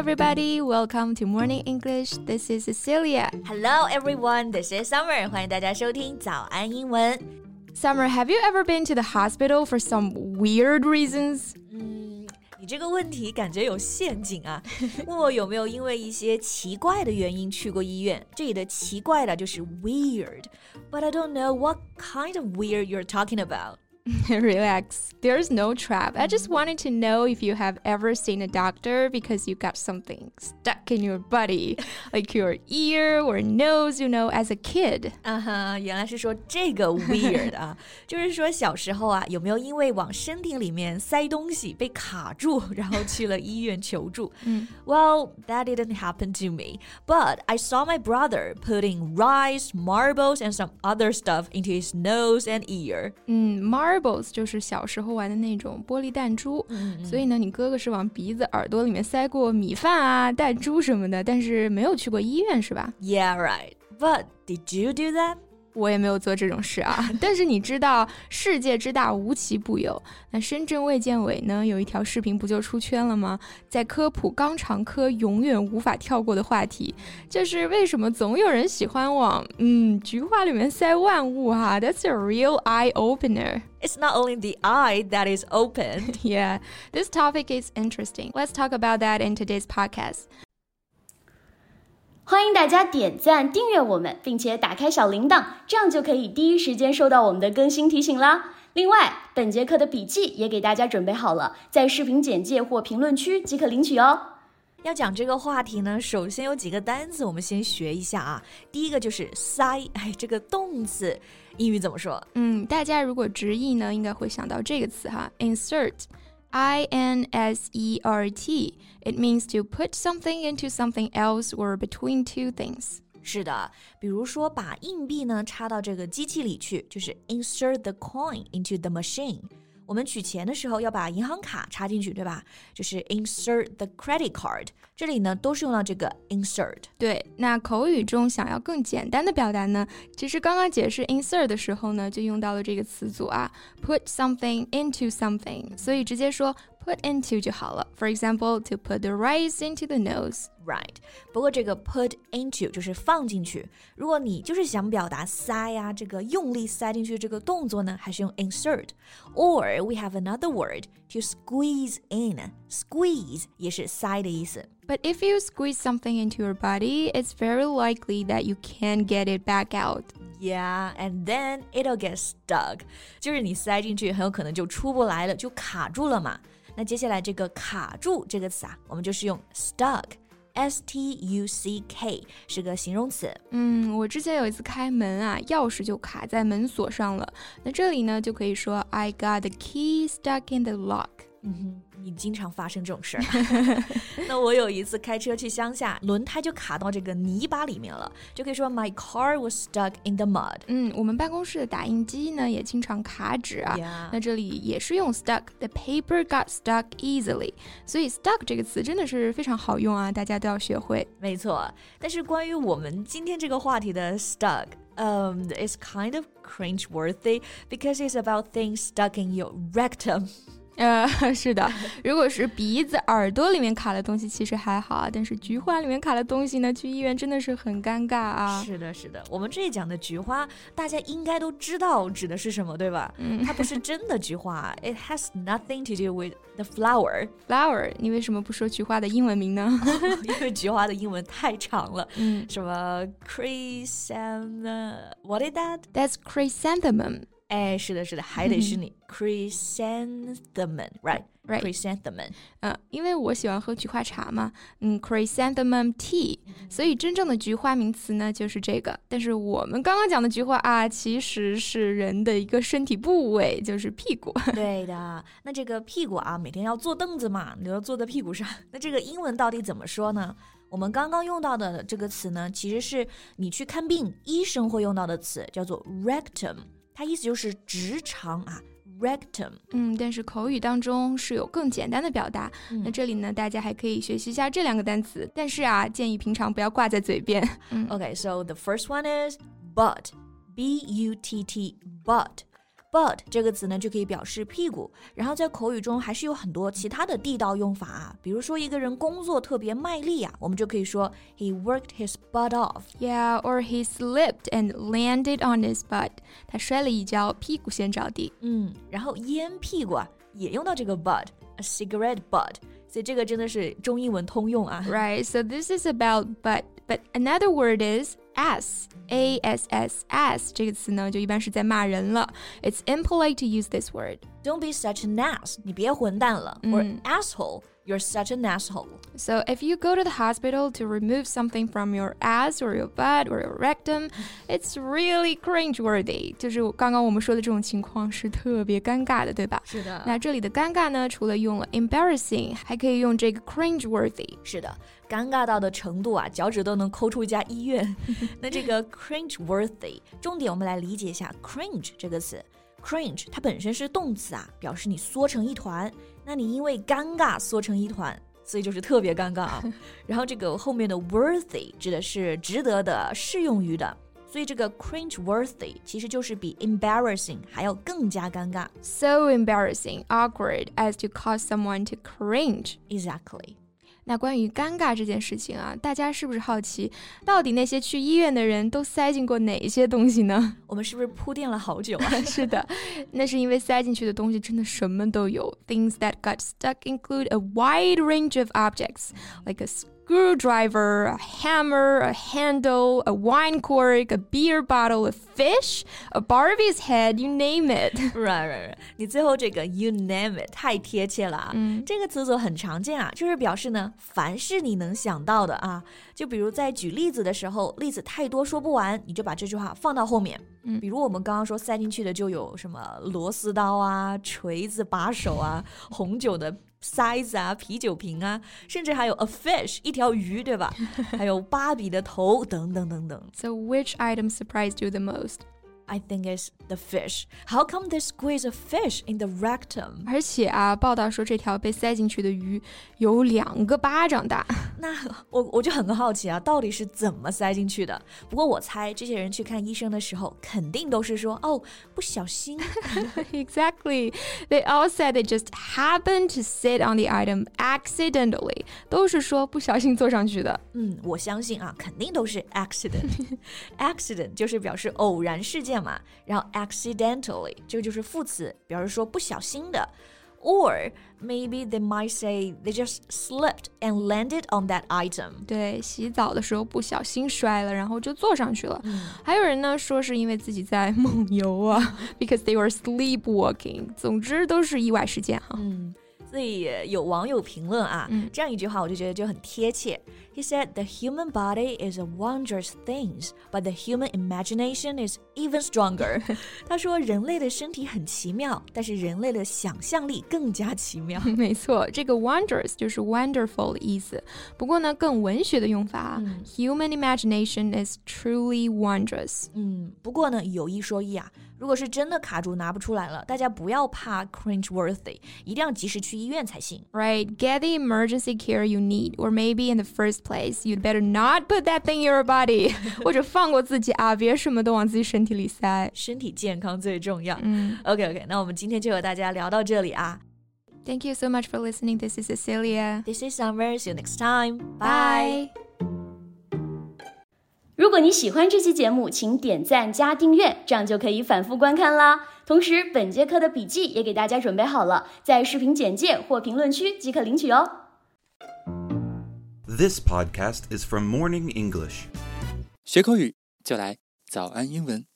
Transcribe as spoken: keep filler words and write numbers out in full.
everybody, welcome to Morning English. This is Cecilia. Hello, everyone. This is Summer. 欢迎大家收听早安英文。Summer, have you ever been to the hospital for some weird reasons?你这个问题感觉有陷阱啊，问我有没有因为一些奇怪的原因去过医院。这里的奇怪的就是 weird, but I don't know what kind of weird you're talking about. Relax, there's no trap. I just wanted to know if you have ever seen a doctor because you got something stuck in your body, like your ear or nose, you know, as a kid. 啊哈，原来是说这个 weird 啊，就是说小时候啊，有没有因为往身体里面塞东西被卡住，然后去了医院求助？Well, that didn't happen to me, but I saw my brother putting rice, marbles, and some other stuff into his nose and ear. 嗯 marbles就是小时候玩的那种玻璃弹珠、嗯、所以呢你哥哥是往鼻子耳朵里面塞过米饭啊弹珠什么的，但是没有去过医院是吧？ Yeah, right. But did you do that? 我也没有做这种事啊但是你知道世界之大无奇不有，那深圳卫健委呢有一条视频不就出圈了吗？在科普肛肠科永远无法跳过的话题，就是为什么总有人喜欢往嗯菊花里面塞万物哈、啊、That's a real eye-opener.It's not only the eye that is open. Yeah, this topic is interesting. Let's talk about that in today's podcast. 欢迎大家点赞、订阅我们，并且打开小铃铛，这样就可以第一时间收到我们的更新提醒啦。另外，本节课的笔记也给大家准备好了，在视频简介或评论区即可领取哦。要讲这个话题呢，首先有几个单词我们先学一下啊。第一个就是塞，哎，这个动词英语怎么说？嗯，大家如果直译呢，应该会想到这个词哈 ，insert。I N S E R T. It means to put something into something else or between two things. 是的，比如说把硬币呢插到这个机器里去，就是 insert the coin into the machine。我们取钱的时候要把银行卡插进去，对吧？就是 insert the credit card。这里呢都是用到这个 insert。对，那口语中想要更简单的表达呢，其实刚刚解释 insert 的时候呢，就用到了这个词组啊 ，put something into something。所以直接说 put into 就好了。For example, to put the rice into the nose。Right. 不过这个 put into 就是放进去。如果你就是想表达塞啊，这个用力塞进去这个动作呢，还是用 insert。Or we have another word to squeeze in. Squeeze 也是塞的意思。But if you squeeze something into your body, it's very likely that you can't get it back out. Yeah, and then it'll get stuck. 就是你塞进去很有可能就出不来了，就卡住了嘛。那接下来这个卡住这个词啊，我们就是用 stuck.S T U C K 是个形容词。嗯，我之前有一次开门啊，钥匙就卡在门锁上了。那这里呢，就可以说 I got the key stuck in the lock。嗯，你经常发生这种事儿。那我有一次开车去乡下，轮胎就卡到这个泥巴里面了，就可以说 My car was stuck in the mud。嗯，我们办公室的打印机呢也经常卡纸啊。Yeah. 那这里也是用 stuck， The paper got stuck easily。所以 stuck 这个词真的是非常好用啊，大家都要学会。没错，但是关于我们今天这个话题的 stuck。Um, it's kind of cringe-worthy because it's about things stuck in your rectum.呃、uh, 是的，如果是鼻子耳朵里面卡的东西其实还好啊，但是菊花里面卡的东西呢去医院真的是很尴尬啊。是的是的，我们这里讲的菊花大家应该都知道指的是什么，对吧？嗯，它不是真的菊花It has nothing to do with the flower. Flower, 你为什么不说菊花的英文名呢？因为菊花的英文太长了、嗯、什么 Chrysanthemum What is that? That's chrysanthemum。哎，是的是的，还得是你、嗯、Chrysanthemum right, right. Chrysanthemum、呃、因为我喜欢喝菊花茶嘛、嗯、Chrysanthemum tea， 所以真正的菊花名词呢就是这个。但是我们刚刚讲的菊花啊，其实是人的一个身体部位，就是屁股。对的，那这个屁股啊每天要坐凳子嘛，你要坐在屁股上，那这个英文到底怎么说呢？我们刚刚用到的这个词呢其实是你去看病医生会用到的词，叫做 rectum，它意思就是直肠啊 rectum。 嗯，但是口语当中是有更简单的表达、嗯、那这里呢大家还可以学习一下这两个单词，但是啊建议平常不要挂在嘴边、嗯、OK, so the first one is butt B U T T butt butt 这个词呢就可以表示屁股，然后在口语中还是有很多其他的地道用法啊，比如说一个人工作特别卖力啊，我们就可以说 he worked his butt off. Yeah, or he slipped and landed on his butt. 他摔了一跤，屁股先着地。嗯，然后烟屁股啊，也用到这个 butt, a cigarette butt.所以这个真的是中英文通用啊。Right, so this is about butt, but another word is ass. A S S, ass 这个词呢就一般是在骂人了。It's impolite to use this word. Don't be such an ass, 你别混蛋了。嗯、Or asshole, you're such an asshole. So if you go to the hospital to remove something from your ass or your butt or your rectum, it's really cringeworthy. 就是刚刚我们说的这种情况是特别尴尬的，对吧？是的。那这里的尴尬呢，除了用了 embarrassing,还可以用这个 cringeworthy。 是的，尴尬到的程度啊，脚趾都能抠出一家医院。那这个 cringeworthy 重点我们来理解一下 cringe 这个词。cringe 它本身是动词啊，表示你缩成一团，那你因为尴尬缩成一团，所以就是特别尴尬啊。然后这个后面的 worthy 指的是值得的，适用于的，所以这个 cringeworthy 其实就是比 embarrassing 还要更加尴尬。 So embarrassing, awkward as to cause someone to cringe. Exactly. 那关于尴尬这件事情啊，大家是不是好奇到底那些去医院的人都塞进过哪些东西呢？我们是不是铺垫了好久啊？是的，那是因为塞进去的东西真的什么都有。 Things that got stuck include a wide range of objects, like a screwdriver, a hammer, a handle, a wine cork, a beer bottle, a fish, a Barbie's head, you name it. Right, right, right. 你最后这个 you name it 太贴切了啊。嗯、这个词组很常见啊，就是表示呢，凡是你能想到的啊。就比如在举例子的时候，例子太多说不完，你就把这句话放到后面。嗯、比如我们刚刚说塞进去的就有什么螺丝刀啊、锤子、把手啊、红酒的size 啊，啤酒瓶啊，甚至还有 a fish 一条鱼，对吧？还有芭比的头等等等等。So which item surprised you the most? I think it's the fish. How come they squeeze a fish in the rectum? 而且啊，报道说这条被塞进去的鱼有两个巴掌大。那我我就很好奇啊，到底是怎么塞进去的？不过我猜这些人去看医生的时候，肯定都是说哦，不小心。Exactly. They all said they just happened to sit on the item accidentally. 都是说不小心坐上去的。嗯，我相信啊，肯定都是 accident. Accident 就是表示偶然事件。然后 accidentally 这个就是副词，表示说不小心的。Or maybe they might say they just slipped and landed on that item. 对，洗澡的时候不小心摔了，然后就坐上去了。嗯、还有人呢说是因为自己在梦游啊， because they were sleepwalking. 总之都是意外事件哈。嗯，所以有网友评论啊，嗯、这样一句话我就觉得就很贴切。He said, the human body is a wondrous thing, but the human imagination is even stronger. 他说人类的身体很奇妙，但是人类的想象力更加奇妙。没错，这个 wondrous 就是 wonderful 的意思。不过呢，更文学的用法，嗯、human imagination is truly wondrous. 嗯，不过呢，有一说一啊，如果是真的卡住拿不出来了，大家不要怕 cringeworthy， 一定要及时去医院才行。Right, get the emergency care you need, or maybe in the first place, you'd better not put that thing in your body. 或者放过自己啊，别什么都往自己身体里塞。身体健康最重要。嗯、OK OK， 那我们今天就和大家聊到这里啊。Thank you so much for listening. This is Cecilia. This is Summer. See you next time. Bye. 如果你喜欢这期节目，请点赞加订阅，这样就可以反复观看啦。同时，本节课的笔记也给大家准备好了，在视频简介或评论区即可领取哦。This podcast is from Morning English. 学口语就来早安英文。